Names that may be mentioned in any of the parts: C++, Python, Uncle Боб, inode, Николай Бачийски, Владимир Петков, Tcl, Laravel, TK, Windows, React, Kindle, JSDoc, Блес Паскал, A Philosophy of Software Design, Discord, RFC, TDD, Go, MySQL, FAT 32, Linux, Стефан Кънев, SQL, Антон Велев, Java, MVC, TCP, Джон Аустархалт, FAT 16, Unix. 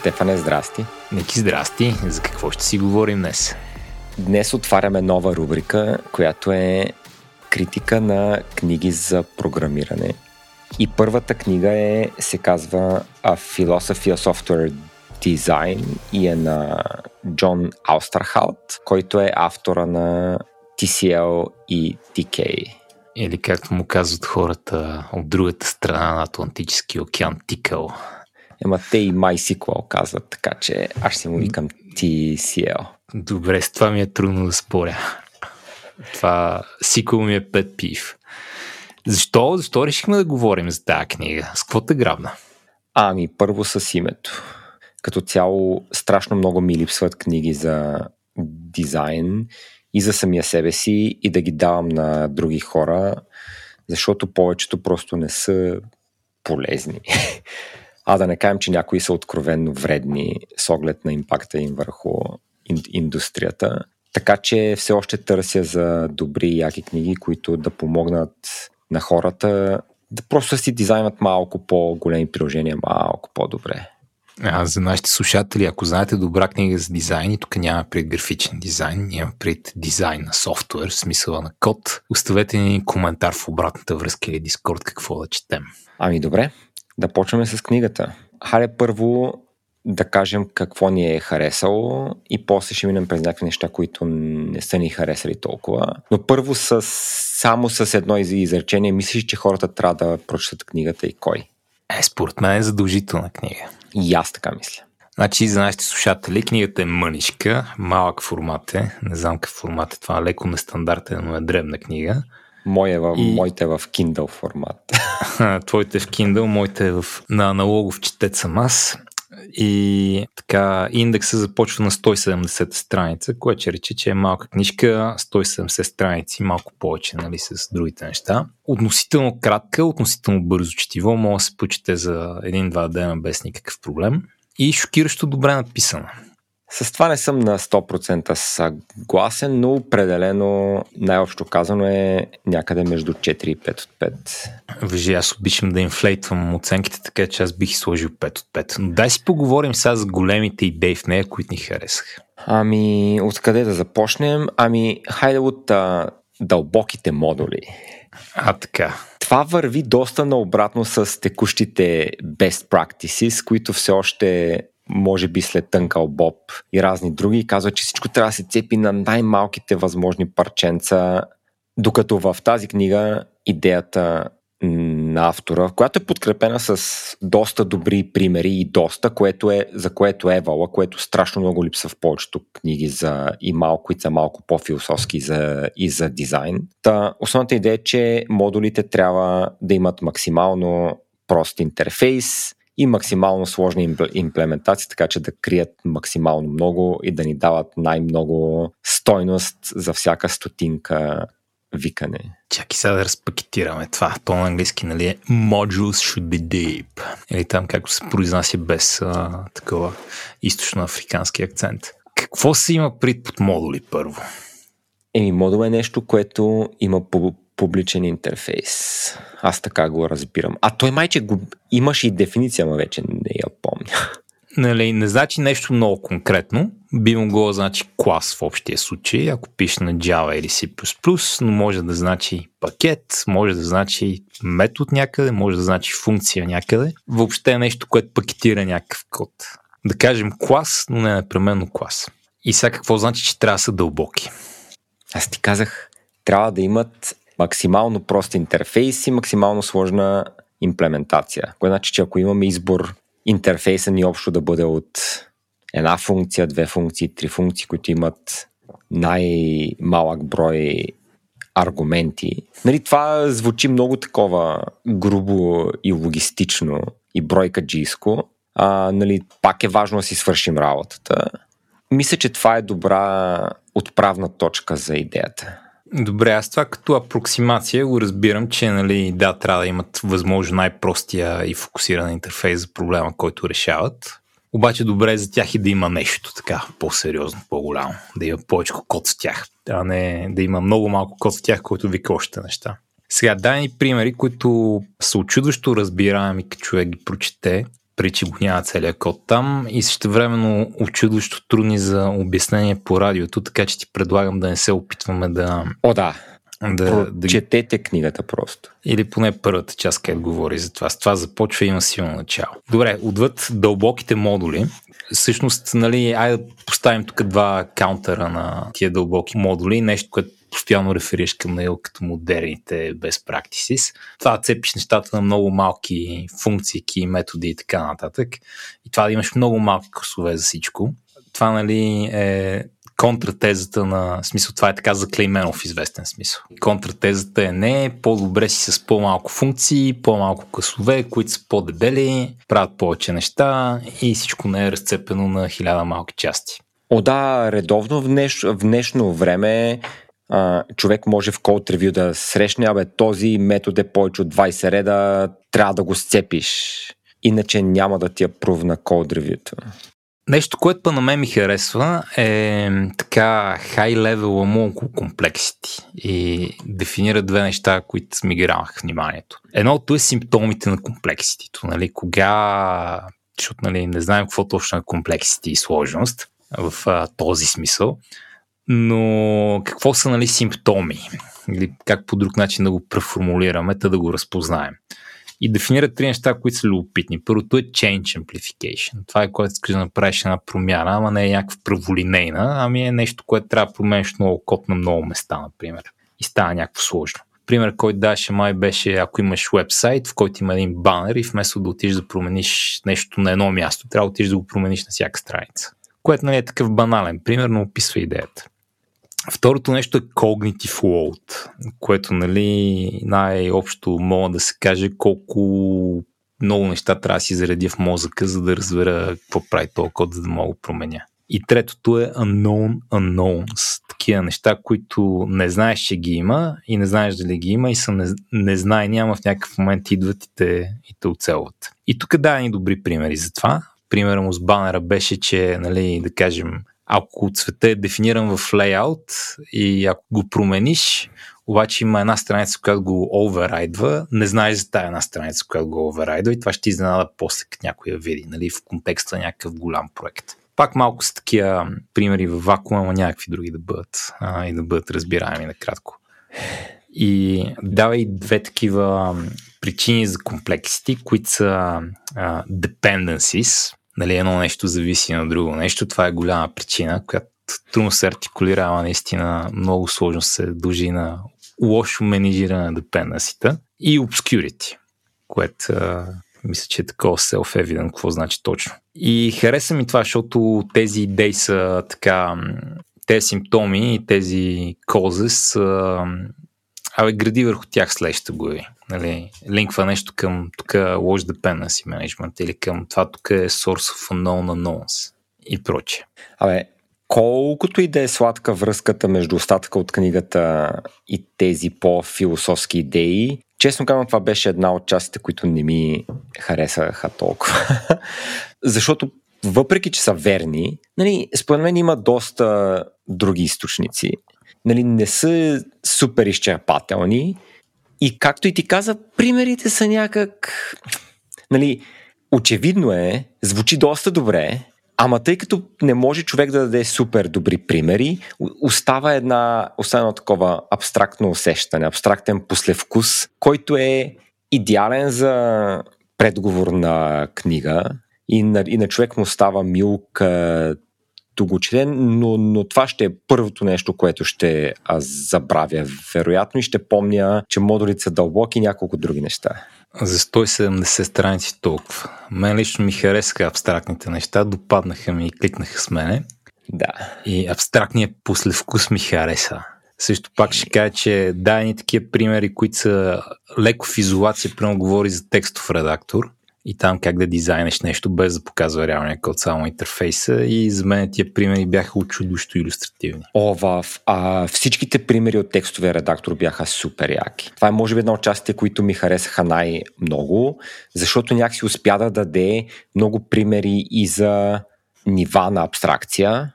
Стефане, здрасти. Ники, здрасти. За какво ще си говорим днес? Днес отваряме нова рубрика, която е критика на книги за програмиране. И първата книга се казва A Philosophy of Software Design и е на Джон Аустархалт, който е автора на Tcl и TK. Или както му казват хората от другата страна на Атлантическия океан, Тикъл. Ема те и MySQL казват, така че аз ще му викам Tcl. Добре, с това ми е трудно да споря. Това SQL ми е пет пив. Защо решихме да говорим за тази книга? С какво те грабна? Ами, първо с името. Като цяло, страшно много ми липсват книги за дизайн и за самия себе си и да ги давам на други хора, защото повечето просто не са полезни. А да не кажем, че някои са откровенно вредни с оглед на импакта им върху индустрията. Така че все още търся за добри и яки книги, които да помогнат на хората да просто си дизайнат малко по-големи приложения, малко по-добре. За нашите слушатели, ако знаете добра книга за дизайн, и тук няма пред графичен дизайн, няма пред дизайн на софтуер, в смисъла на код, оставете ни коментар в обратната връзка или Discord какво да четем. Ами добре, да почваме с книгата. Хайде първо да кажем какво ни е харесало и после ще минем през някакви неща, които не са ни харесали толкова. Но първо само с едно изречение, мислиш, че хората трябва да прочитат книгата и кой? Според мен е задължителна книга. И аз така мисля. Значи за нашите слушатели книгата е мъничка, малък формат е, не знам какъв формат е, това е леко нестандартен, но е дребна книга. Моите е в Kindle формат. Твоите е в Kindle, моите е на аналогов четец съм аз. И така, индекса започва на 170 страница, което рече, че е малка книжка, 170 страници, малко повече, нали, с другите неща. Относително кратка, относително бързо четиво, може да се почете за 1-2 дена без никакъв проблем. И шокиращо добре написана. С това не съм на 100% съгласен, но определено, най-общо казано, е някъде между 4 и 5 от 5. Въжи, аз обичам да инфлейтвам оценките, така че аз бих сложил 5 от 5. Но дай си поговорим сега за големите идеи в нея, които ни харесаха. Ами, откъде да започнем? Ами, хайде от дълбоките модули. Така. Това върви доста наобратно с текущите best practices, които все още... може би след Uncle Боб и разни други, казва, че всичко трябва да се цепи на най-малките възможни парченца, докато в тази книга идеята на автора, която е подкрепена с доста добри примери и доста, за което е вала, което страшно много липсва в повечето книги за малко по-философски и за дизайн. Основната идея е, че модулите трябва да имат максимално прост интерфейс и максимално сложни имплементации, така че да крият максимално много и да ни дават най-много стойност за всяка стотинка викане. Чакай сега да разпакетираме това. По-английски, нали, е modules should be deep. Или там както се произнася без такова източноафрикански акцент. Какво се има пред под модули първо? Модул е нещо, което има публичен интерфейс. Аз така го разбирам. А той майче имаше и дефиниция, но вече не я помня. Нали, не значи нещо много конкретно. Би могло значи клас в общия случай, ако пише на Java или C++, но може да значи пакет, може да значи метод някъде, може да значи функция някъде. Въобще е нещо, което пакетира някакъв код. Да кажем клас, но не непременно клас. И сега какво значи, че трябва да са дълбоки? Аз ти казах, трябва да имат максимално прост интерфейс и максимално сложна имплементация. Кое значи, че ако имаме избор, интерфейса ни общо да бъде от една функция, две функции, три функции, които имат най-малък брой аргументи. Нали, това звучи много такова грубо и логистично и бройкаджийско. Нали, пак е важно да си свършим работата. Мисля, че това е добра отправна точка за идеята. Добре, аз това като апроксимация го разбирам, че, нали, да, трябва да имат възможно най-простия и фокусиран интерфейс за проблема, който решават. Обаче добре за тях и да има нещо така по-сериозно, по-голямо. Да има повече код в тях, а не да има много малко код в тях, който вика още неща. Сега дай ни примери, които са очудващо разбираеми, като човек ги прочете причи го няма целият код там и същевременно очудващо трудни за обяснение по радиото, така че ти предлагам да не се опитваме да... Четете книгата просто. Или поне първата част, където говори за това. С това започва и има силно начало. Добре, отвъд дълбоките модули, всъщност, нали, айде да поставим тук два каунтера на тия дълбоки модули, нещо, което постоянно реферираш към него като модерните best practices. Това цепиш нещата на много малки функции, методи и така нататък. И това да имаш много малки курсове за всичко. Това, нали, е контратезата на... смисъл, това е така заклеймено в известен смисъл. Контратезата е не, по-добре си с по-малко функции, по-малко класове, които са по-дебели, правят повече неща и всичко не е разцепено на 1000 малки части. Редовно в днешно време човек може в код ревю да срещне, този метод е повече от 20 реда, трябва да го сцепиш, иначе няма да ти я провна код ревюто. Нещо, което па на мен ми харесва, е така high-level multiple complexity и дефинира две неща, които ми ги рамах вниманието. Едното е симптомите на комплекситито, нали, кога, защото нали, не знаем какво точно е комплексити и сложност в този смисъл, но какво са нали, симптоми или как по друг начин да го преформулираме, да го разпознаем. И дефинира три неща, които са любопитни. Първото е change amplification. Това е което искаш да направиш една промяна, ама не е някаква праволинейна, ами е нещо, което трябва да промениш много код на много места, например. И става някакво сложно. Пример, който даваше май беше, ако имаш уебсайт, в който има един банер и вместо да отиш да промениш нещо на едно място, трябва да отиш да го промениш на всяка страница. Което нали, е такъв банален пример, но описва идеята. Второто нещо е cognitive load, което нали, най-общо мога да се каже колко много неща трябва да си заредя в мозъка, за да разбера какво прави този код, за да мога да променя. И третото е unknown unknowns, такива неща, които не знаеш, че ги има и не знаеш дали ги има и са незнайни, ама в някакъв момент идват и те оцелват. И тук дава ни добри примери за това. Примерът му с банера беше, че нали, да кажем ако цвета е дефиниран в лейаут и ако го промениш, обаче има една страница, която го оверрайдва, не знаеш за тая една страница, която го оверрайдва и това ще изненада после като някой я види, нали, в контекста на някакъв голям проект. Пак малко са такива примери в вакуума, но някакви други да бъдат и да бъдат разбираеми накратко. И дава и две такива причини за комплексити, които са dependencies. Нали, едно нещо зависи на друго нещо. Това е голяма причина, която трудно се артикулира, ама наистина много сложно се дължи на лошо менеджиране на депенденсита. И obscurity, което мисля, че е такова self-evident, какво значи точно. И хареса ми това, защото тези идеи са така, тези симптоми и тези causes са гради върху тях следващата глави. Нали, линква нещо към тук лош dependency management или към това тук е source of unknown unknowns и прочее. Колкото и да е сладка връзката между остатъка от книгата и тези по-философски идеи, честно казвам, това беше една от частите, които не ми харесаха толкова. Защото въпреки, че са верни, нали, според мен има доста други източници. Нали, не са супер изчерпателни и както и ти каза, примерите са някак... Нали, очевидно е, звучи доста добре, ама тъй като не може човек да даде супер добри примери, остава едно такова абстрактно усещане, абстрактен послевкус, който е идеален за предговор на книга и на човек му става милк го член, но това ще е първото нещо, което ще забравя вероятно и ще помня, че модулите са дълбоки и няколко други неща. За 170 страници толкова. Мен лично ми харесаха абстрактните неща, допаднаха ми и кликнаха с мене. Да. И абстрактният послевкус ми хареса. Също пак ще кажа, че едни такива примери, които са леко в изолация, прямо говори за текстов редактор. И там как да дизайнеш нещо, без да показва реалния код, само интерфейса. И за мен тия примери бяха очудващо илюстративни. Всичките примери от текстовия редактор бяха супер яки. Това е може би една от частите, които ми харесаха най-много, защото някакси успя да даде много примери и за нива на абстракция,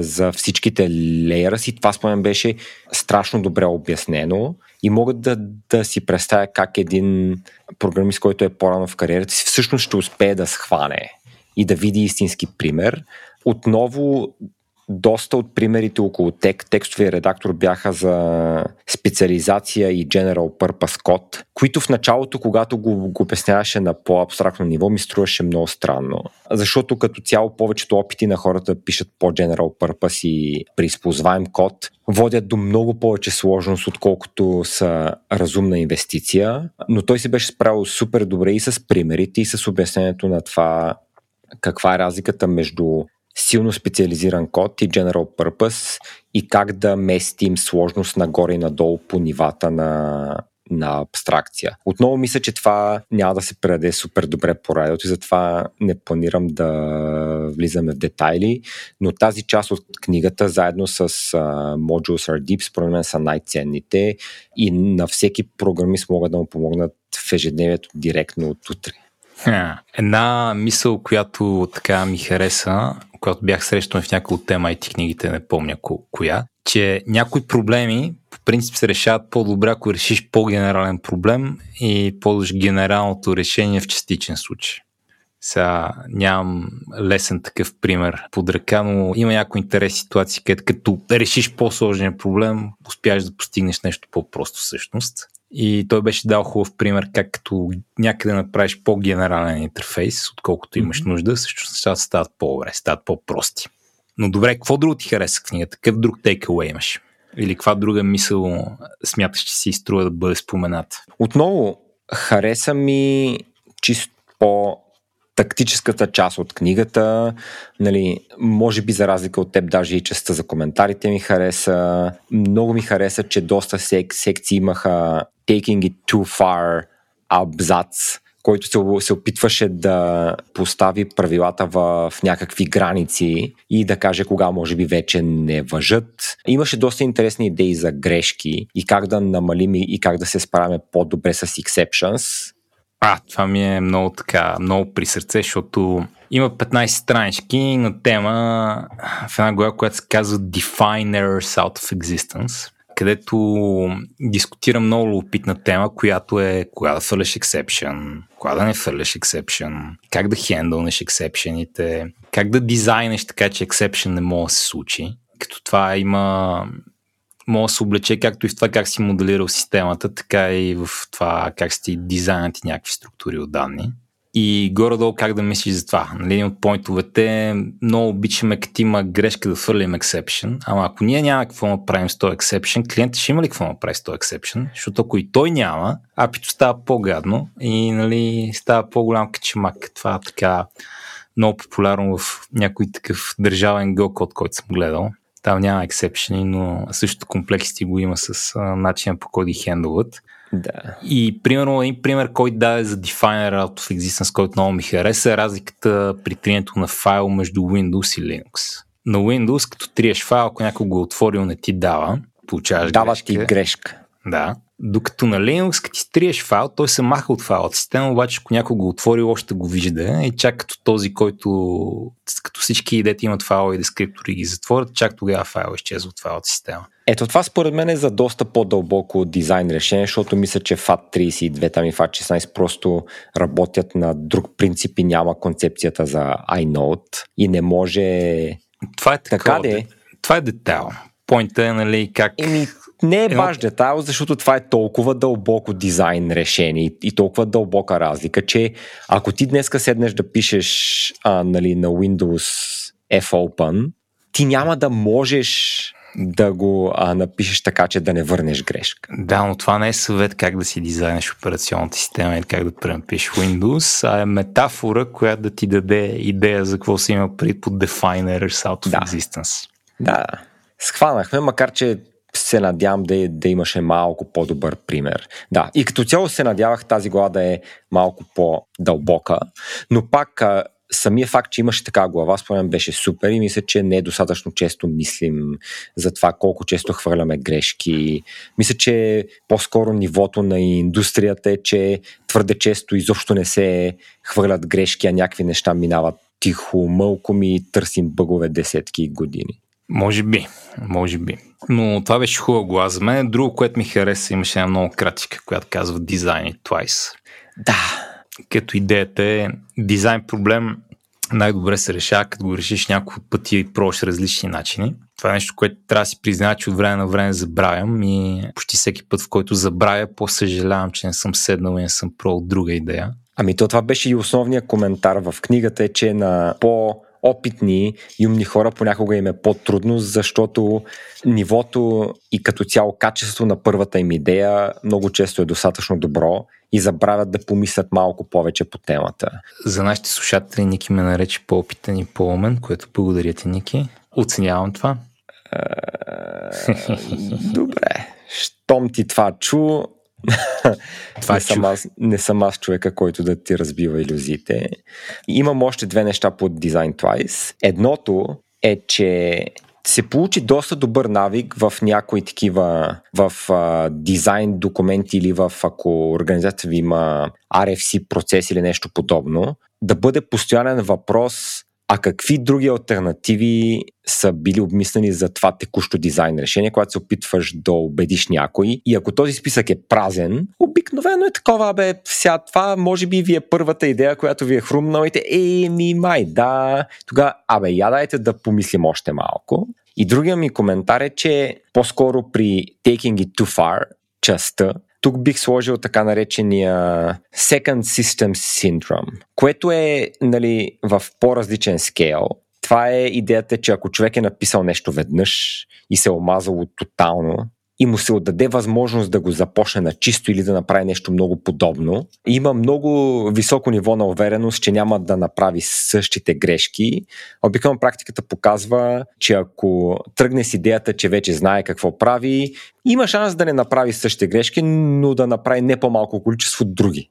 за всичките лейъри. Това спомен беше страшно добре обяснено и мога да си представя как един програмист, който е по-рано в кариерата си, всъщност ще успее да схване и да види истински пример. Отново доста от примерите около текстовия редактор бяха за специализация и General Purpose Code, които в началото, когато го обясняваше на по-абстрактно ниво, ми струваше много странно. Защото като цяло повечето опити на хората да пишат по-General Purpose и преизползваем код водят до много повече сложност, отколкото са разумна инвестиция, но той се беше справил супер добре и с примерите, и с обяснението на това каква е разликата между силно специализиран код и General Purpose и как да местим сложност нагоре и надолу по нивата на абстракция. Отново мисля, че това няма да се предаде супер добре по радиото и затова не планирам да влизаме в детайли, но тази част от книгата заедно с Modules are Deep според мен са най-ценните и на всеки програмист могат да му помогнат в ежедневието директно от утре. Една мисъл, която така ми хареса, когато бях срещан в някои от тема IT книгите, не помня коя, че някои проблеми по принцип се решават по-добре, ако решиш по-генерален проблем и ползваш генералното решение в частичен случай. Сега нямам лесен такъв пример под ръка, но има някои интересни ситуации, където като решиш по-сложния проблем, успяваш да постигнеш нещо по-просто всъщност. И той беше дал хубав пример как като някъде направиш по-генерален интерфейс, отколкото имаш нужда, всъщност нещата стават по-добре, стават по-прости. Но добре, какво друго ти хареса книгата? Какъв друг takeaway имаш? Или каква друга мисъл смяташ, че си изтрува да бъде спомената? Отново, хареса ми чисто по-тактическата част от книгата. Нали, може би за разлика от теб, даже и частта за коментарите ми хареса. Много ми хареса, че доста секции имаха Taking it too far абзац, който се опитваше да постави правилата в някакви граници и да каже кога може би вече не важат. Имаше доста интересни идеи за грешки и как да намалим и как да се справяме по-добре с exceptions. Това ми е много така, много при сърце, защото има 15 странички на тема в една глава, която се казва Define Errors Out of Existence, където дискутира много любопитна тема, която е кога да фърлиш exception, кога да не фърлиш exception, как да хендълнеш exceptionите, как да дизайнеш така, че exception не може да се случи. Като това има... може да се облече както и в това как си моделирал системата, така и в това как си дизайнат и някакви структури от данни. И горе-долу как да мислиш за това. Нали, един от пойнтовете, много обичаме като има грешка да фърлим exception, ама ако ние няма какво да правим с този exception, клиентът ще има ли какво да прави с този exception, защото ако и той няма, апито става по-гадно и нали, става по-голям качемак. Това така много популярно в някой такъв държавен Go код, който съм гледал. Там няма ексепшени, но също комплексите го има с начина по който ги хендълват. Да. И примерно един пример, който даде за Definer Out of Existence, който много ми хареса, е разликата при триенето на файл между Windows и Linux. На Windows, като триеш файл, ако някой го отворил, не ти дава, получаваш грешка. Дава ти грешка. Да. Докато на Linux, като ти триеш файл, той се маха от файлата система, обаче ако някой го отвори, още го вижда и чак като този, който като всички идети имат файла и дескриптори ги затворят, чак тогава файл изчезва от файлата система. Ето това според мен е за доста по-дълбоко дизайн решение, защото мисля, че FAT 32 там и FAT 16 просто работят на друг принцип и няма концепцията за inode и не може... Това е така де. Това е детайл. Пойнтът е, нали, как... Не е баш детайл, защото това е толкова дълбоко дизайн решение и толкова дълбока разлика, че ако ти днеска седнеш да пишеш нали, на Windows F-Open, ти няма да можеш да го напишеш така, че да не върнеш грешка. Да, но това не е съвет как да си дизайнеш операционната система и как да пренапишеш Windows, а е метафора, която да ти даде идея за какво се има пред под Define Errors Out of Existence. Да, схванахме, макар че се надявам да имаше малко по-добър пример. Да, и като цяло се надявах тази глава да е малко по-дълбока, но пак самия факт, че имаше така глава, според мен беше супер и мисля, че не е достатъчно често мислим за това колко често хвърляме грешки. Мисля, че по-скоро нивото на индустрията е, че твърде често изобщо не се хвърлят грешки, а някакви неща минават тихо, малко ми търсим бъгове десетки години. Може би. Но това беше хубаво глас за мен. Друго, което ми хареса, имаше една много кратичка, която казва Design it twice. Да, като идеята е дизайн проблем най-добре се решава, като го решиш няколко пъти и пробваш различни начини. Това е нещо, което трябва да си призная, че от време на време забравям и почти всеки път, в който забравя, по-съжалявам, че не съм седнал и не съм пробвал друга идея. Ами то това беше и основният коментар в книгата е, че на по-опитни и умни хора понякога им е по-трудно, защото нивото и като цяло качество на първата им идея много често е достатъчно добро и забравят да помислят малко повече по темата. За нашите слушатели Ники ме нарече по-опитен и по-умен, което благодаря ти, Ники. Оценявам това. Добре. Щом ти това чу... Не съм аз човека, който да ти разбива илюзиите. Имам още две неща под Design Twice. Едното е, че се получи доста добър навик в някои такива в дизайн документи или в ако организацията ви има RFC процес или нещо подобно, да бъде постоянен въпрос: а какви други алтернативи са били обмислени за това текущо дизайн решение, когато се опитваш да убедиш някой? И ако този списък е празен, обикновено е такова, бе, сега това може би ви е първата идея, която ви е хрумнала и те, тогава, я дайте да помислим още малко. И другия ми коментар е, че по-скоро при Taking it too far частта, тук бих сложил така наречения Second System Syndrome, което е нали, в по-различен скейл. Това е идеята, че ако човек е написал нещо веднъж и се е омазало тотално и му се отдаде възможност да го започне на чисто или да направи нещо много подобно, има много високо ниво на увереност, че няма да направи същите грешки. Обикновено практиката показва, че ако тръгне с идеята, че вече знае какво прави, има шанс да не направи същите грешки, но да направи не по-малко количество други.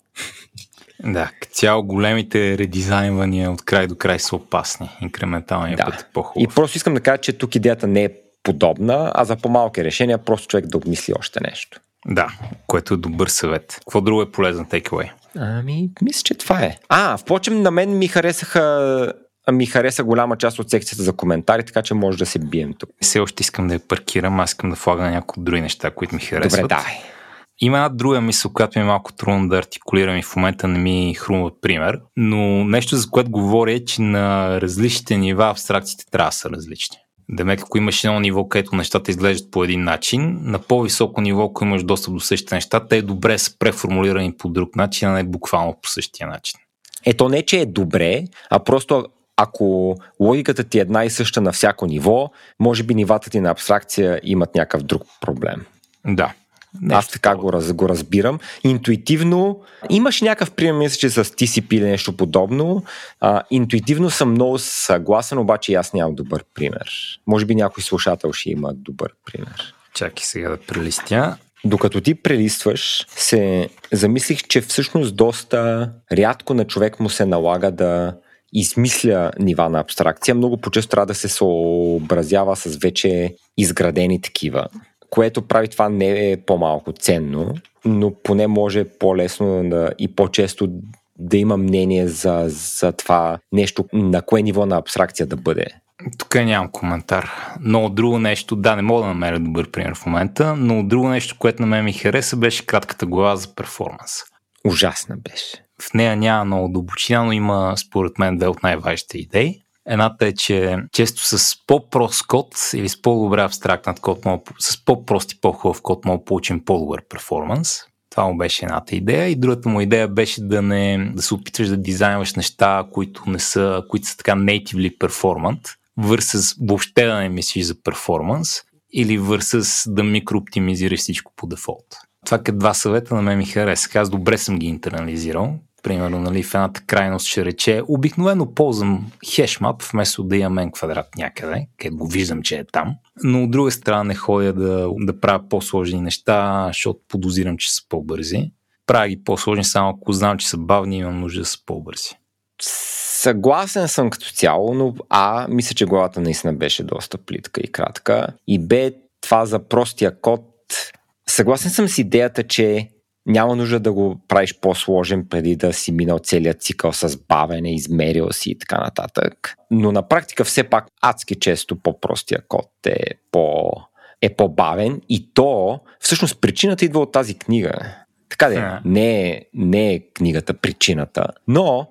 Да, цяло големите редизайнвания от край до край са опасни. Инкременталният път е по-хубав. И просто искам да кажа, че тук идеята не е подобна, а за по-малки решения просто човек да обмисли още нещо. Да, което е добър съвет. Какво друго е полезно takeaway? Ами, мисля, че това е. Впрочем, на мен ми хареса голяма част от секцията за коментари, така че може да се бием тук. Все още искам да я паркирам, аз искам да флагна някои други неща, които ми харесват. Добре, давай. Има една друга мисъл, която ми е малко трудно да артикулирам и в момента не ми хрумва пример, но нещо, за което говоря е, че на различните нива абстракциите трябва да са различни. Демек, ако имаш едно ниво, където нещата изглеждат по един начин, на по-високо ниво, ако имаш достъп до същите неща, те добре са преформулирани по друг начин, а не буквално по същия начин. Ето не, че е добре, а просто ако логиката ти е една и съща на всяко ниво, може би нивата ти на абстракция имат някакъв друг проблем. Да. Аз така го разбирам. Интуитивно, имаш някакъв пример, мисля, че с TCP или нещо подобно. Интуитивно съм много съгласен, обаче аз нямам добър пример. Може би някой слушател ще има добър пример. Чакай сега да прелистя. Докато ти прелистваш, се замислих, че всъщност доста рядко на човек му се налага да измисля нива на абстракция. Много по-често трябва да се съобразява с вече изградени такива, което прави това не е по-малко ценно, но поне може по-лесно да, и по-често да има мнение за това нещо, на кое ниво на абстракция да бъде. Тук нямам коментар, но друго нещо, не мога да намеря добър пример в момента, но друго нещо, което на мен ми хареса, беше кратката глава за перформанс. Ужасна беше. В нея няма много дълбочина, но има според мен две от най-важните идеи. Едната е, че често с по-прост код или с по-добре абстрактен код, с по-прост и по-хубав код мога да получим по-добър перформанс. Това му беше едната идея. И другата му идея беше да се опитваш да дизайнваш неща, които са така natively performant, versus въобще да не мислиш за перформанс или versus да микрооптимизираш всичко по дефолт. Това като два съвета на мен ми харесаха. Аз добре съм ги интернализирал. Примерно, в едната крайност ще рече, обикновено ползвам хешмап, вместо да имам n квадрат някъде, където го виждам, че е там. Но от друга страна не ходя да правя по-сложни неща, защото подозирам, че са по-бързи. Правя ги по-сложни, само ако знам, че са бавни, имам нужда да са по-бързи. Съгласен съм като цяло, но мисля, че главата наистина беше доста плитка и кратка. И това за простия код. Съгласен съм с идеята, че няма нужда да го правиш по-сложен преди да си минал целият цикъл с бавене, измерил си и така нататък. Но на практика все пак адски често по-простия код е по-бавен и то всъщност причината идва от тази книга. Така де, не е книгата причината, но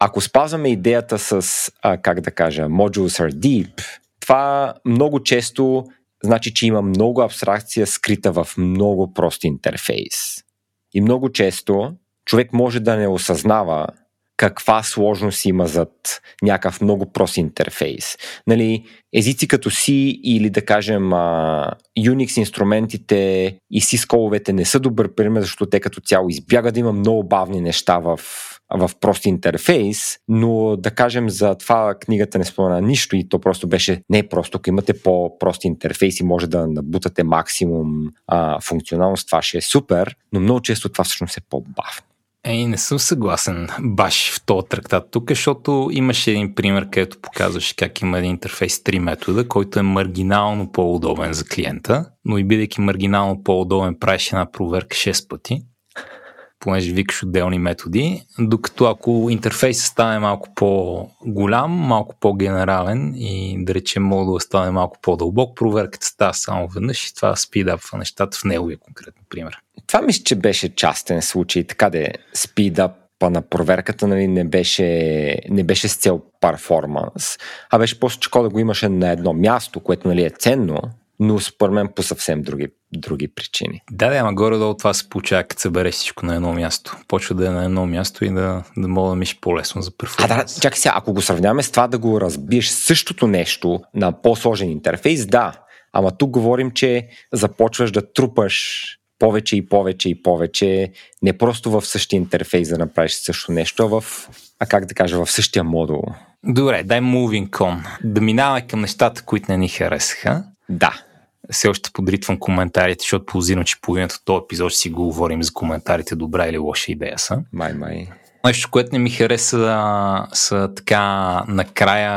ако спазваме идеята с, как да кажа, modules are deep, това много често значи, че има много абстракция скрита в много прост интерфейс. И много често човек може да не осъзнава каква сложност има зад някакъв много прост интерфейс. Нали, езици като C или да кажем Unix инструментите и C-сколовете не са добър пример, защото те като цяло избягат да има много бавни неща в прост интерфейс, но да кажем за това книгата не спомена нищо и то просто беше не просто, ако имате по-прост интерфейс и може да набутате максимум функционалност, това ще е супер, но много често това всъщност е по-бавно. Не съм съгласен баш в този трактат тук, защото имаше един пример, където показваше как има един интерфейс 3 метода, който е маргинално по-удобен за клиента, но и бидейки маргинално по-удобен правиш една проверка 6 пъти, понеже викаш отделни методи, докато ако интерфейсът стане малко по-голям, малко по-генерален и да речем модулът стане малко по-дълбок, проверката става само веднъж и това спидъпва нещата в неговия конкретно пример. Това мисля, че беше частен случай, така де спидъпа на проверката, нали, не беше с цел перформанс, а беше просто, че кода го имаше на едно място, което нали, е ценно, но според мен по съвсем други причини. Да, ама горе-долу това се получава, като събереш всичко на едно място. Почва да е на едно място и да мога да миш по-лесно за перформанс. Да, чакай сега, ако го сравняваме с това да го разбиеш същото нещо на по-сложен интерфейс, да, ама тук говорим, че започваш да трупаш повече и повече и повече, не просто в същия интерфейс да направиш също нещо, а в същия модул. Добре, дай moving on. Да минаваме към нещата, които не ни харесаха. Да. Все още подритвам коментарите, защото позирам, че половината от този епизод ще си го говорим за коментарите, добра или лоша идея са. Май. Нещо, което не ми хареса са така накрая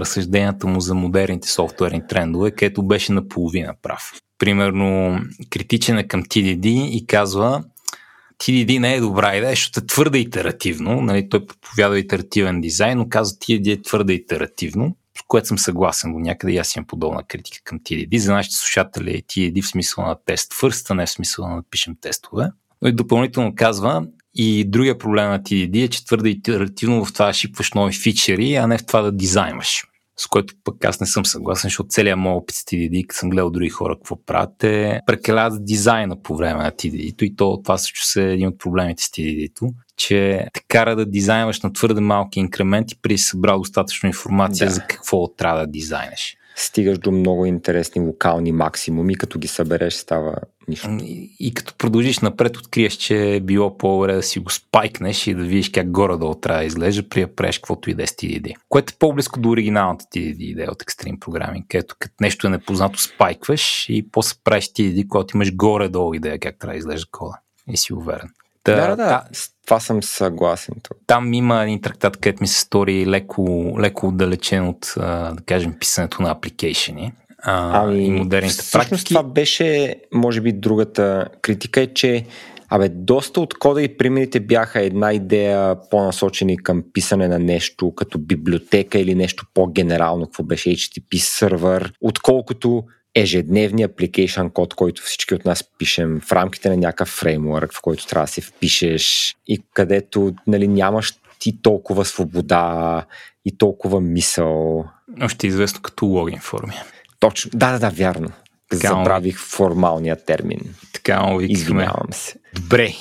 разсъжденията му за модерните софтуерни трендове, където беше наполовина прав. Примерно критичен е към TDD и казва TDD не е добра идея, защото е твърде итеративно. Нали, той проповядва итеративен дизайн, но казва TDD е твърде итеративно, с което съм съгласен до някъде и аз имам подобна критика към TDD. За нашите слушатели е TDD в смисъл на тест first, а не в смисъл на да пишем тестове. Но и допълнително казва и другия проблем на TDD е, че твърде итеративно в това да шипваш нови фичери, а не в това да дизайнваш. С което пък аз не съм съгласен, защото целият моят опит с TDD, като съм гледал други хора какво правят, е прекаляват дизайна по време на TDD-то и това също е един от проблемите с TDD-то, че те кара да дизайнваш на твърде малки инкременти, преди си събрал достатъчно информация за какво трябва да дизайнеш. Стигаш до много интересни локални максимуми, като ги събереш става нищо. И като продължиш напред, откриеш, че е било по-добре да си го спайкнеш и да видиш как горе-долу трябва да изглежда, при да правиш каквото и да е с TDD. Което е по-близко до оригиналната TDD идея от Extreme Programming, където като нещо е непознато спайкваш и после правиш TDD, когато имаш горе-долу идея как трябва да изглежда кода. И си уверен. Да, това съм съгласен. Там има един трактат, където ми се стори леко отдалечен от, да кажем, писането на апликейшени и модерните практики. Това беше, може би, другата критика е, че доста от кода и примерите бяха една идея по-насочени към писане на нещо като библиотека или нещо по-генерално, какво беше HTTP сервер, отколкото ежедневния application код, който всички от нас пишем в рамките на някакъв фреймворк, в който трябва да се впишеш и където нали, нямаш ти толкова свобода и толкова мисъл. Още известно като логин форми. Точно, да, вярно. Забравих формалния термин. Така, извинявам се. Добре,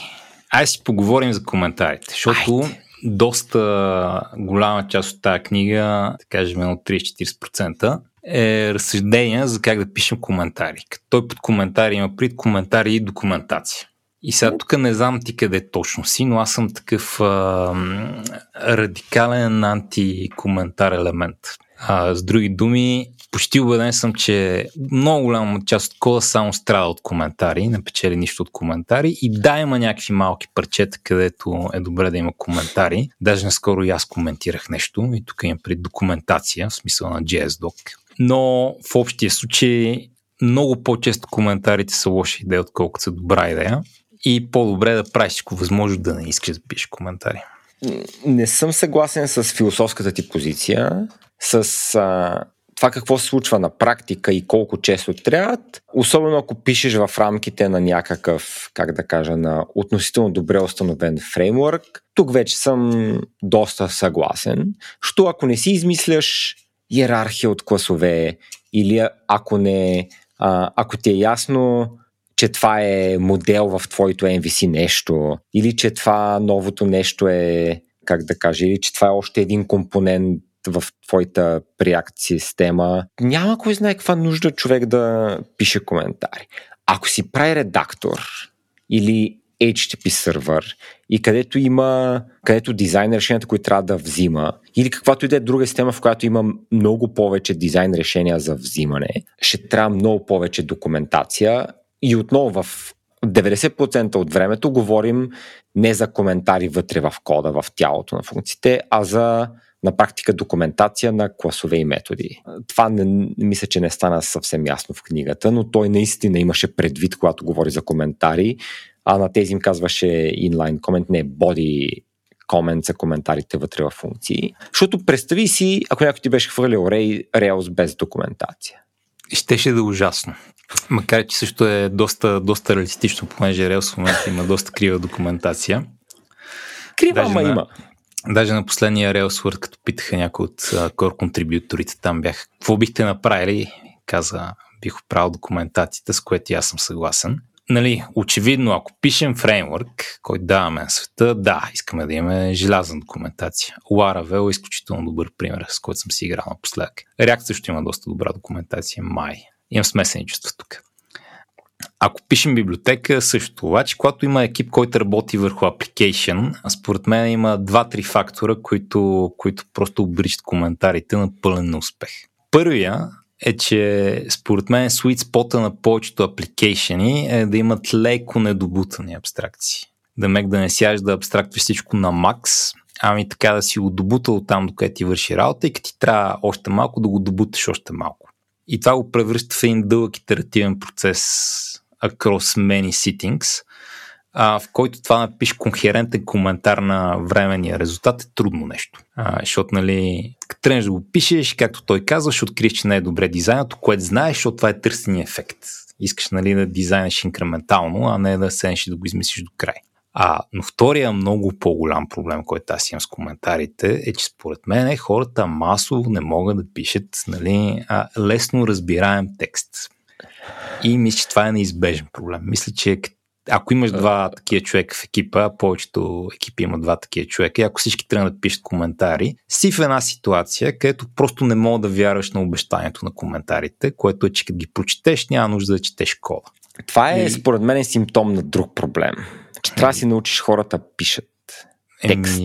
айде си поговорим за коментарите, защото доста голяма част от тази книга, да кажем едно 30-40%, е разсъждение за как да пишем коментари. Като той под коментари има пред коментари и документация. И сега тук не знам ти къде точно си, но аз съм такъв радикален антикоментар елемент. С други думи, почти убеден съм, че много голяма част от кода само страда от коментари, не печели нищо от коментари и да има някакви малки парчета, където е добре да има коментари. Даже наскоро и аз коментирах нещо и тук имам пред документация, в смисъл на JSDoc. Но в общия случай много по-често коментарите са лоша идея, отколкото са добра идея. и по-добре да правиш всичко възможно да не искаш да пишеш коментари. Не съм съгласен с философската ти позиция, с това какво се случва на практика и колко често трябват, особено ако пишеш в рамките на някакъв, как да кажа, на относително добре установен фреймворк. Тук вече съм доста съгласен, защото ако не си измисляш йерархия от класове или ако ти е ясно, че това е модел в твоето MVC нещо, или че това новото нещо е, как да кажа, или че това е още един компонент в твоята React система, няма кой знае каква нужда човек да пише коментари. Ако си прави редактор или HTTP сервер и където дизайн решенията, които трябва да взима, или каквато и да е друга система, в която има много повече дизайн решения за взимане, ще трябва много повече документация. И отново в 90% от времето говорим не за коментари вътре в кода, в тялото на функциите, а за на практика документация на класове и методи. Това мисля, че не стана съвсем ясно в книгата, но той наистина имаше предвид, когато говори за коментари, а на тези им казваше inline comment, не body comment за коментарите вътре в функции. Защото представи си, ако някой ти беше хвърлил Rails без документация. Щеше да е ужасно. Макар, че също е доста реалистично, понеже Rails в момента има доста крива документация. Крива, ама има. Даже на последния Rails, като питаха някои от core контрибюторите, там бях, какво бихте направили? Каза, бих оправил документацията, с което аз съм съгласен. Нали, очевидно, ако пишем фреймворк, който даваме на света, да, искаме да имаме желязна документация. Laravel е изключително добър пример, с който съм си играл напоследък. React също има доста добра документация, Имам смесени чувства тук. Ако пишем библиотека, също обаче, когато има екип, който работи върху application, според мен има 2-3 фактора, които просто обричат коментарите на пълен неуспех. Първия е, че според мен sweet spot-а на повечето application-и е да имат леко недобутани абстракции. Демек да не сядаш да абстрактваш всичко на макс, ами така да си го добутал там, докъде ти върши работа и като ти трябва още малко да го добуташ още малко. И това го превръща в един дълъг итеративен процес across many sittings, в който това напиш конхерентен коментар на временния резултат е трудно нещо. Защото, нали, като тръгнеш да го пишеш, както той казва, ще откриеш, че не е добре дизайнато, което знаеш, защото това е търсен ефект. Искаш, нали, да дизайнеш инкрементално, а не да седнеш и да го измислиш до край. Но втория много по-голям проблем, който аз имам с коментарите, е, че според мен хората масово не могат да пишат, нали, лесно разбираем текст. И мисля, че това е неизбежен проблем. Мисля, че ако имаш 2 такива човека в екипа, повечето екипи има 2 такива човека, и ако всички трябва да пишат коментари, си в една ситуация, където просто не мога да вярваш на обещанието на коментарите, което е, че като ги прочетеш, няма нужда да четеш кода. Това е, според мен, е симптом на друг проблем. Че трябва да си научиш хората пишат текст.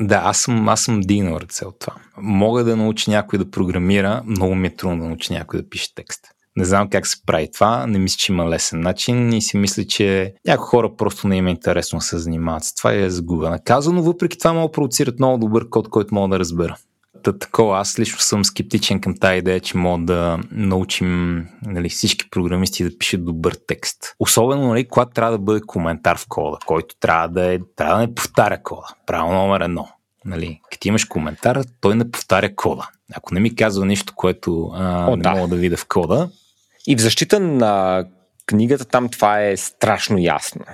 Да, аз съм дигнал ръце от това. Мога да науча някой да програмира, много ми е трудно да науча някой да пише текст. Не знам как се прави това, не мисля, че има лесен начин и си мисля, че някои хора просто не им е интересно да се занимават с това и е загубено казано, въпреки това мога да продуцират много добър код, който мога да разбера. Такова, аз лично съм скептичен към тази идея, че мога да научим, нали, всички програмисти да пишат добър текст. Особено, нали, когато трябва да бъде коментар в кода, който трябва да не повтаря кода. Правило номер 1. Нали, като имаш коментар, той не повтаря кода. Ако не ми казва нещо, което мога да видя в кода. И в защита на книгата там това е страшно ясно.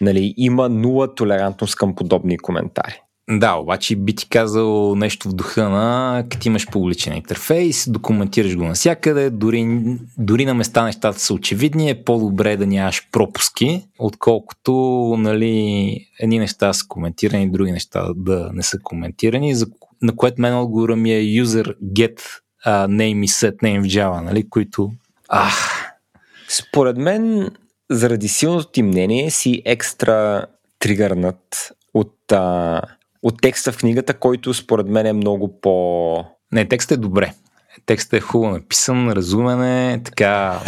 Нали, има нула толерантност към подобни коментари. Да, обаче би ти казал нещо в духа на, като имаш публичен интерфейс, документираш го навсякъде, дори на места нещата са очевидни, е по-добре да нямаш пропуски, отколкото, нали, едни неща са коментирани, други неща да не са коментирани, на което мен отговора ми е user get name is set name в Java, нали, които... Според мен, заради силното ти мнение си екстра тригърнат от текста в книгата, който според мен е много по... Не, текстът е добре. Текстът е хубаво написан, разумен е, така...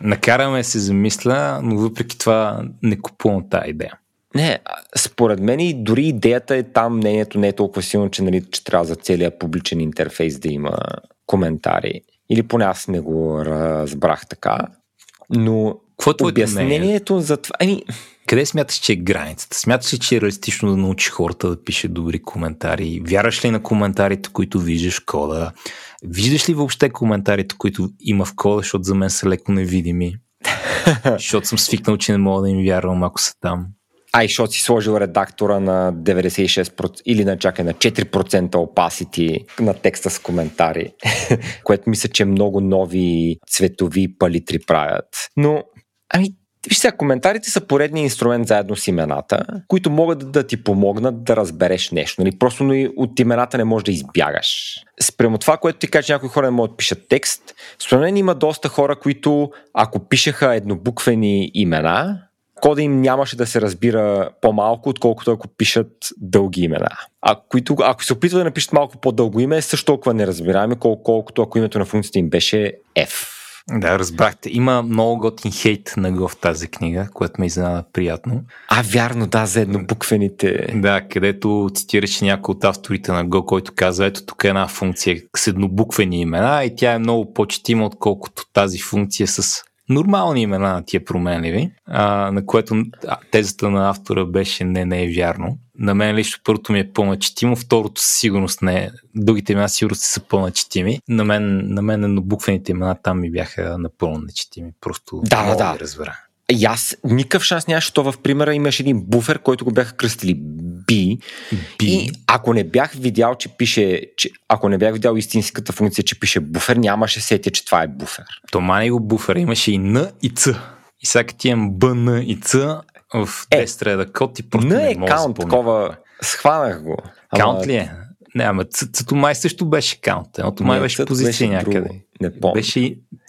Накараме се замисля, но въпреки това не купувам тази идея. Не, според мен и дори идеята е там, мнението не е толкова силно, че, нали, че трябва за целия публичен интерфейс да има коментари. Или поне аз не го разбрах така. Но какво е обяснението за това... Къде смяташ, че е границата? Смяташ ли, че е реалистично да научиш хората да пише добри коментари? Вярваш ли на коментарите, които виждаш в кода? Виждаш ли въобще коментарите, които има в кода, защото за мен са леко невидими? Защото съм свикнал, че не мога да им вярвам, ако са там. А, и защото си сложил редактора на 96% или на чакай на 4% opacity на текста с коментари, което мисля, че много нови цветови палитри правят. Но, ами, виж сега, коментарите са поредния инструмент заедно с имената, които могат да ти помогнат да разбереш нещо. Нали? Просто но и от имената не можеш да избягаш. Спрямо това, което ти кажа, че някои хора не могат да пишат текст, според има доста хора, които ако пишеха еднобуквени имена, кода им нямаше да се разбира по-малко, отколкото ако пишат дълги имена. А които, ако се опитват да напишат малко по-дълго име, също толкова неразбираеме, колкото ако името на функцията им беше F. Да, разбрахте. Има много готин хейт на Go в тази книга, което ме изненада приятно. А, вярно, да, за еднобуквените. Да, където цитираше някой от авторите на Go, който казва, ето тук е една функция с еднобуквени имена и тя е много почтима, отколкото тази функция с нормални имена на тия променливи, на което тезата на автора беше не е вярно. На мен лично първото ми е по-начетимо, второто със сигурност не е. Другите имена сигурно са по-начетими. На мен еднобуквените имена там ми бяха напълно нечетими. Просто да разбера. И аз никакъв шанс нямаше, защото в примера имаше един буфер, който го бяха кръстили B. И ако не бях видял, че пише, ако не бях видял истинската функция, че пише буфер, нямаше сетя, че това е буфер. Тома не го буфера, имаше и N и C. И сега като имам B, N и C в тест реда код и просто не мога да спомня. Такова, схванах го. Каунт ли е? Не, ама цето май също беше каунт. Едното май беше позиция някъде. Не помня.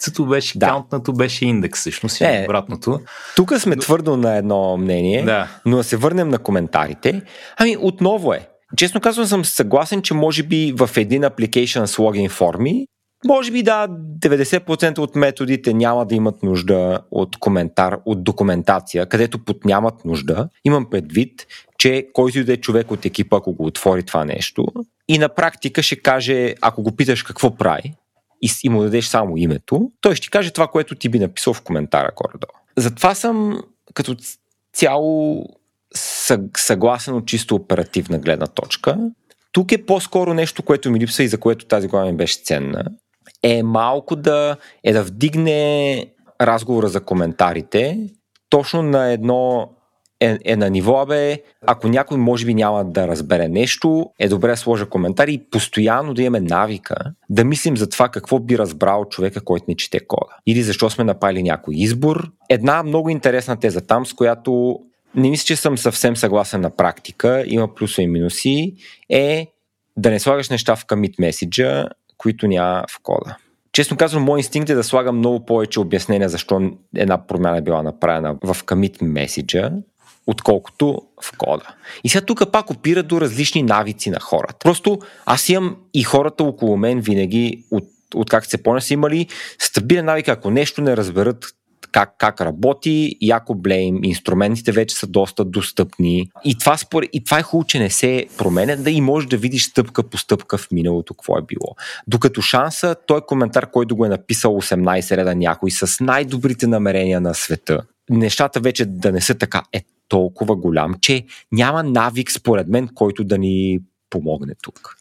Цето беше каунтното, беше индекс, всъщност и обратното. Тук сме твърдо на едно мнение, но да се върнем на коментарите. Ами, отново е. Честно казвам, съм съгласен, че може би в един апликейшън с логин форми, може би да, 90% от методите няма да имат нужда от коментар, от документация, където под нямат нужда. Имам предвид, че който иде човек от екипа, ако го отвори това нещо и на практика ще каже, ако го питаш какво прави и му дадеш само името, той ще ти каже това, което ти би написал в коментара горе-долу. Затова съм като цяло съгласен от чисто оперативна гледна точка. Тук е по-скоро нещо, което ми липсва и за което тази глава ми беше ценна. Е малко да вдигне разговора за коментарите точно на едно на ниво, ако някой може би няма да разбере нещо, е добре да сложа коментари и постоянно да имаме навика да мислим за това какво би разбрал човека, който не чете кода. Или защо сме направили някой избор. Една много интересна теза там, с която не мисля, че съм съвсем съгласен на практика, има плюсове и минуси, е да не слагаш неща в commit message-а, които няма в кода. Честно казвам, мой инстинкт е да слагам много повече обяснения защо една промяна е била направена в commit message-а, отколкото в кода. И сега тук пак опира до различни навици на хората. Просто аз имам и хората около мен винаги, откакто се помня, са имали стабилен навик, ако нещо не разберат как работи, яко блейм, инструментите вече са доста достъпни. И това е хубаво, че не се променя, да и можеш да видиш стъпка по стъпка в миналото, какво е било. Докато шанса, той коментар, който го е написал 18 реда някой с най-добрите намерения на света, нещата вече да не са така толкова голям, че няма навик, според мен, който да ни помогне тук.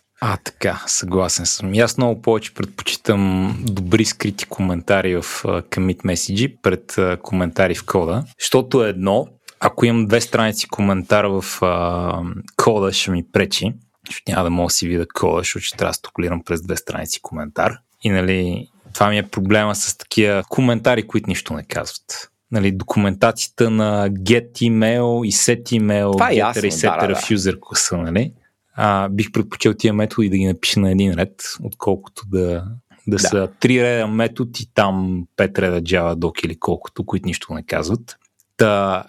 Така, съгласен съм. И аз много повече предпочитам добри скрити коментари в commit message пред коментари в кода, защото едно, ако имам две страници коментар в кода, ще ми пречи, защото няма да мога да си видя кода, защото ще трябва да стокулирам през две страници коментар. И нали, това ми е проблема с такива коментари, които нищо не казват. Нали, документацията на get email и set email, getter и setter в user класа, нали? Бих предпочел тия методи да ги напиша на един ред, отколкото да са 3 реда метод и там 5 реда Java doc или колкото, които нищо не казват.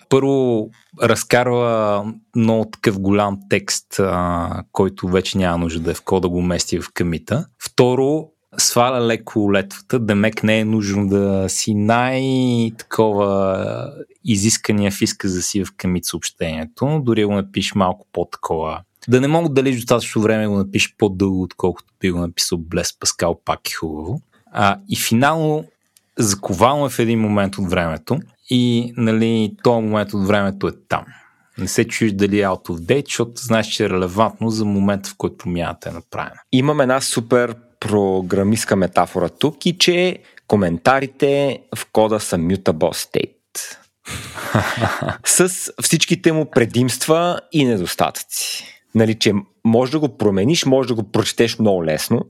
Първо разкарва много такъв голям текст, който вече няма нужда да е в кода, го мести в камита. Второ, сваля леко летвата, демек не е нужно да си най-такова изискания в изказа си в камит съобщението, но дори го напиш малко по-такова. Да не мога да лиш достатъчно време го напиш по-дълго, отколкото би го написал Блес Паскал, пак е хубаво. И финално заковаваме в един момент от времето и нали, този момент от времето е там. Не се чуеш дали е out of date, защото знаеш, че е релевантно за момента, в който промяната е направена. Имам една супер програмистка метафора тук и че коментарите в кода са mutable state. С всичките му предимства и недостатъци. Нали, че може да го промениш, може да го прочетеш много лесно,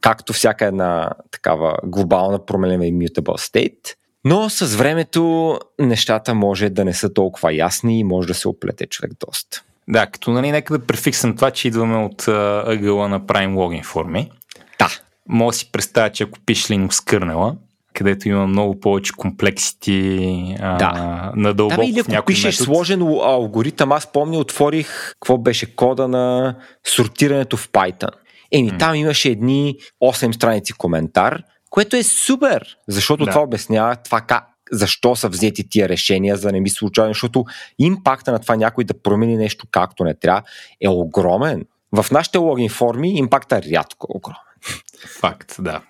както всяка една такава глобална променлива и mutable state, но с времето нещата може да не са толкова ясни и може да се оплете човек доста. Да, като нали, нека да префиксам това, че идваме от ъгъла на Prime Login форми. Да. Може да си представя, че ако пишеш Linux кърнела, където има много повече комплексити надълбоко в някой метод. Да, или ако пишеш сложен алгоритъм, аз помня, отворих какво беше кода на сортирането в Python. Там имаше едни 8 страници коментар, което е супер, защото това обяснява това как, защо са взети тия решения, за да не ми случайно, защото импакта на това някой да промени нещо както не трябва е огромен. В нашите логин форми импакта е рядко огромен. Факт, да.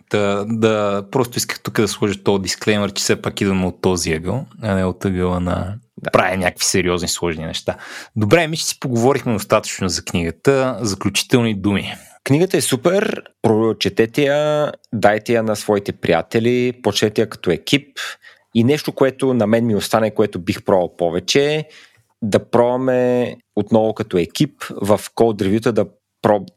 Просто исках тук да сложа този дисклеймер, че все пак идваме от този ъгъл, а не от ъгъла на правя някакви сериозни сложни неща. Добре, ми ще си поговорихме достатъчно за книгата. Заключителни думи. Книгата е супер, прочетете я, дайте я на своите приятели, почете я като екип и нещо, което на мен ми остане, което бих пробвал повече, да пробваме отново като екип в код ревюта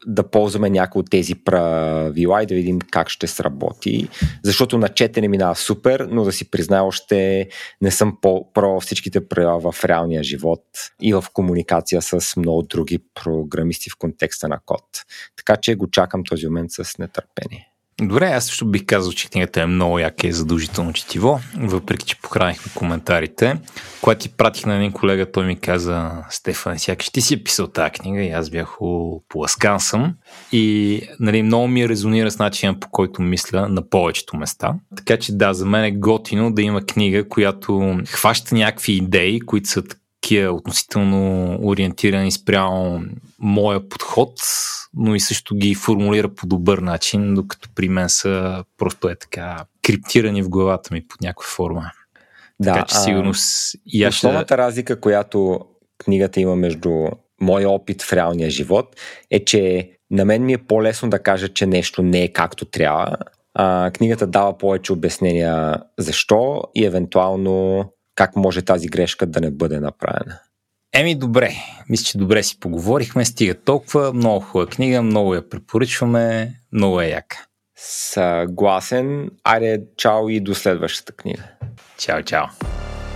да ползваме някои от тези правила и да видим как ще сработи, защото на четене минава супер, но да си призная, още не съм про всичките правила в реалния живот и в комуникация с много други програмисти в контекста на код. Така че го чакам този момент с нетърпение. Добре, аз също бих казал, че книгата е много яка и задължително четиво, въпреки че похранихме коментарите. Когато ти пратих на един колега, той ми каза: Стефан, сякаш ти си е писал тази книга, и аз бях поласкан съм. И нали, много ми резонира с начина, по който мисля на повечето места. Така че да, за мен е готино да има книга, която хваща някакви идеи, които са такива относително ориентирани спрямо моя подход, но и също ги формулира по добър начин, докато при мен са просто е така криптирани в главата ми под някаква форма. Да, така че сигурно основната разлика, която книгата има между моя опит в реалния живот, е, че на мен ми е по-лесно да кажа, че нещо не е както трябва. Книгата дава повече обяснения защо и евентуално как може тази грешка да не бъде направена. Добре. Мисля, че добре си поговорихме. Стига толкова. Много хубава книга, много я препоръчваме. Много е яка. Съгласен. Аре, чао и до следващата книга. Чао, чао.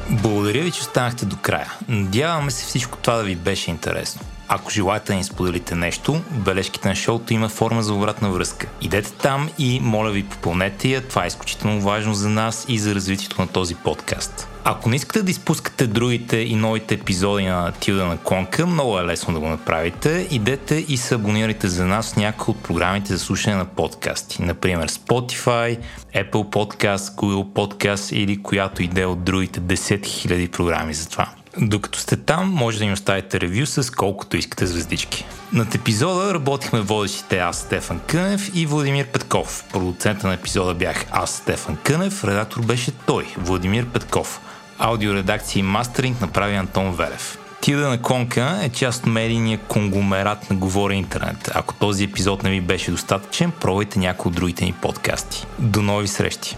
Благодаря ви, че останахте до края. Надяваме се всичко това да ви беше интересно. Ако желаете да ни споделите нещо, бележките на шоуто има форма за обратна връзка. Идете там и моля ви попълнете я, това е изключително важно за нас и за развитието на този подкаст. Ако не искате да изпускате другите и новите епизоди на Тилда на Конка, много е лесно да го направите. Идете и се абонирайте за нас в някои от програмите за слушане на подкасти. Например Spotify, Apple Podcast, Google Podcast или която иде от другите 10 000 програми за това. Докато сте там, може да ни оставите ревю с колкото искате звездички. Над епизода работихме водещите аз, Стефан Кънев и Владимир Петков. Продуцента на епизода бях аз, Стефан Кънев, редактор беше той, Владимир Петков. Аудиоредакция и мастеринг направи Антон Велев. Тилда на Конка е част от медийния конгломерат на Говори Интернет. Ако този епизод не ви беше достатъчен, пробвайте някои от другите ни подкасти. До нови срещи!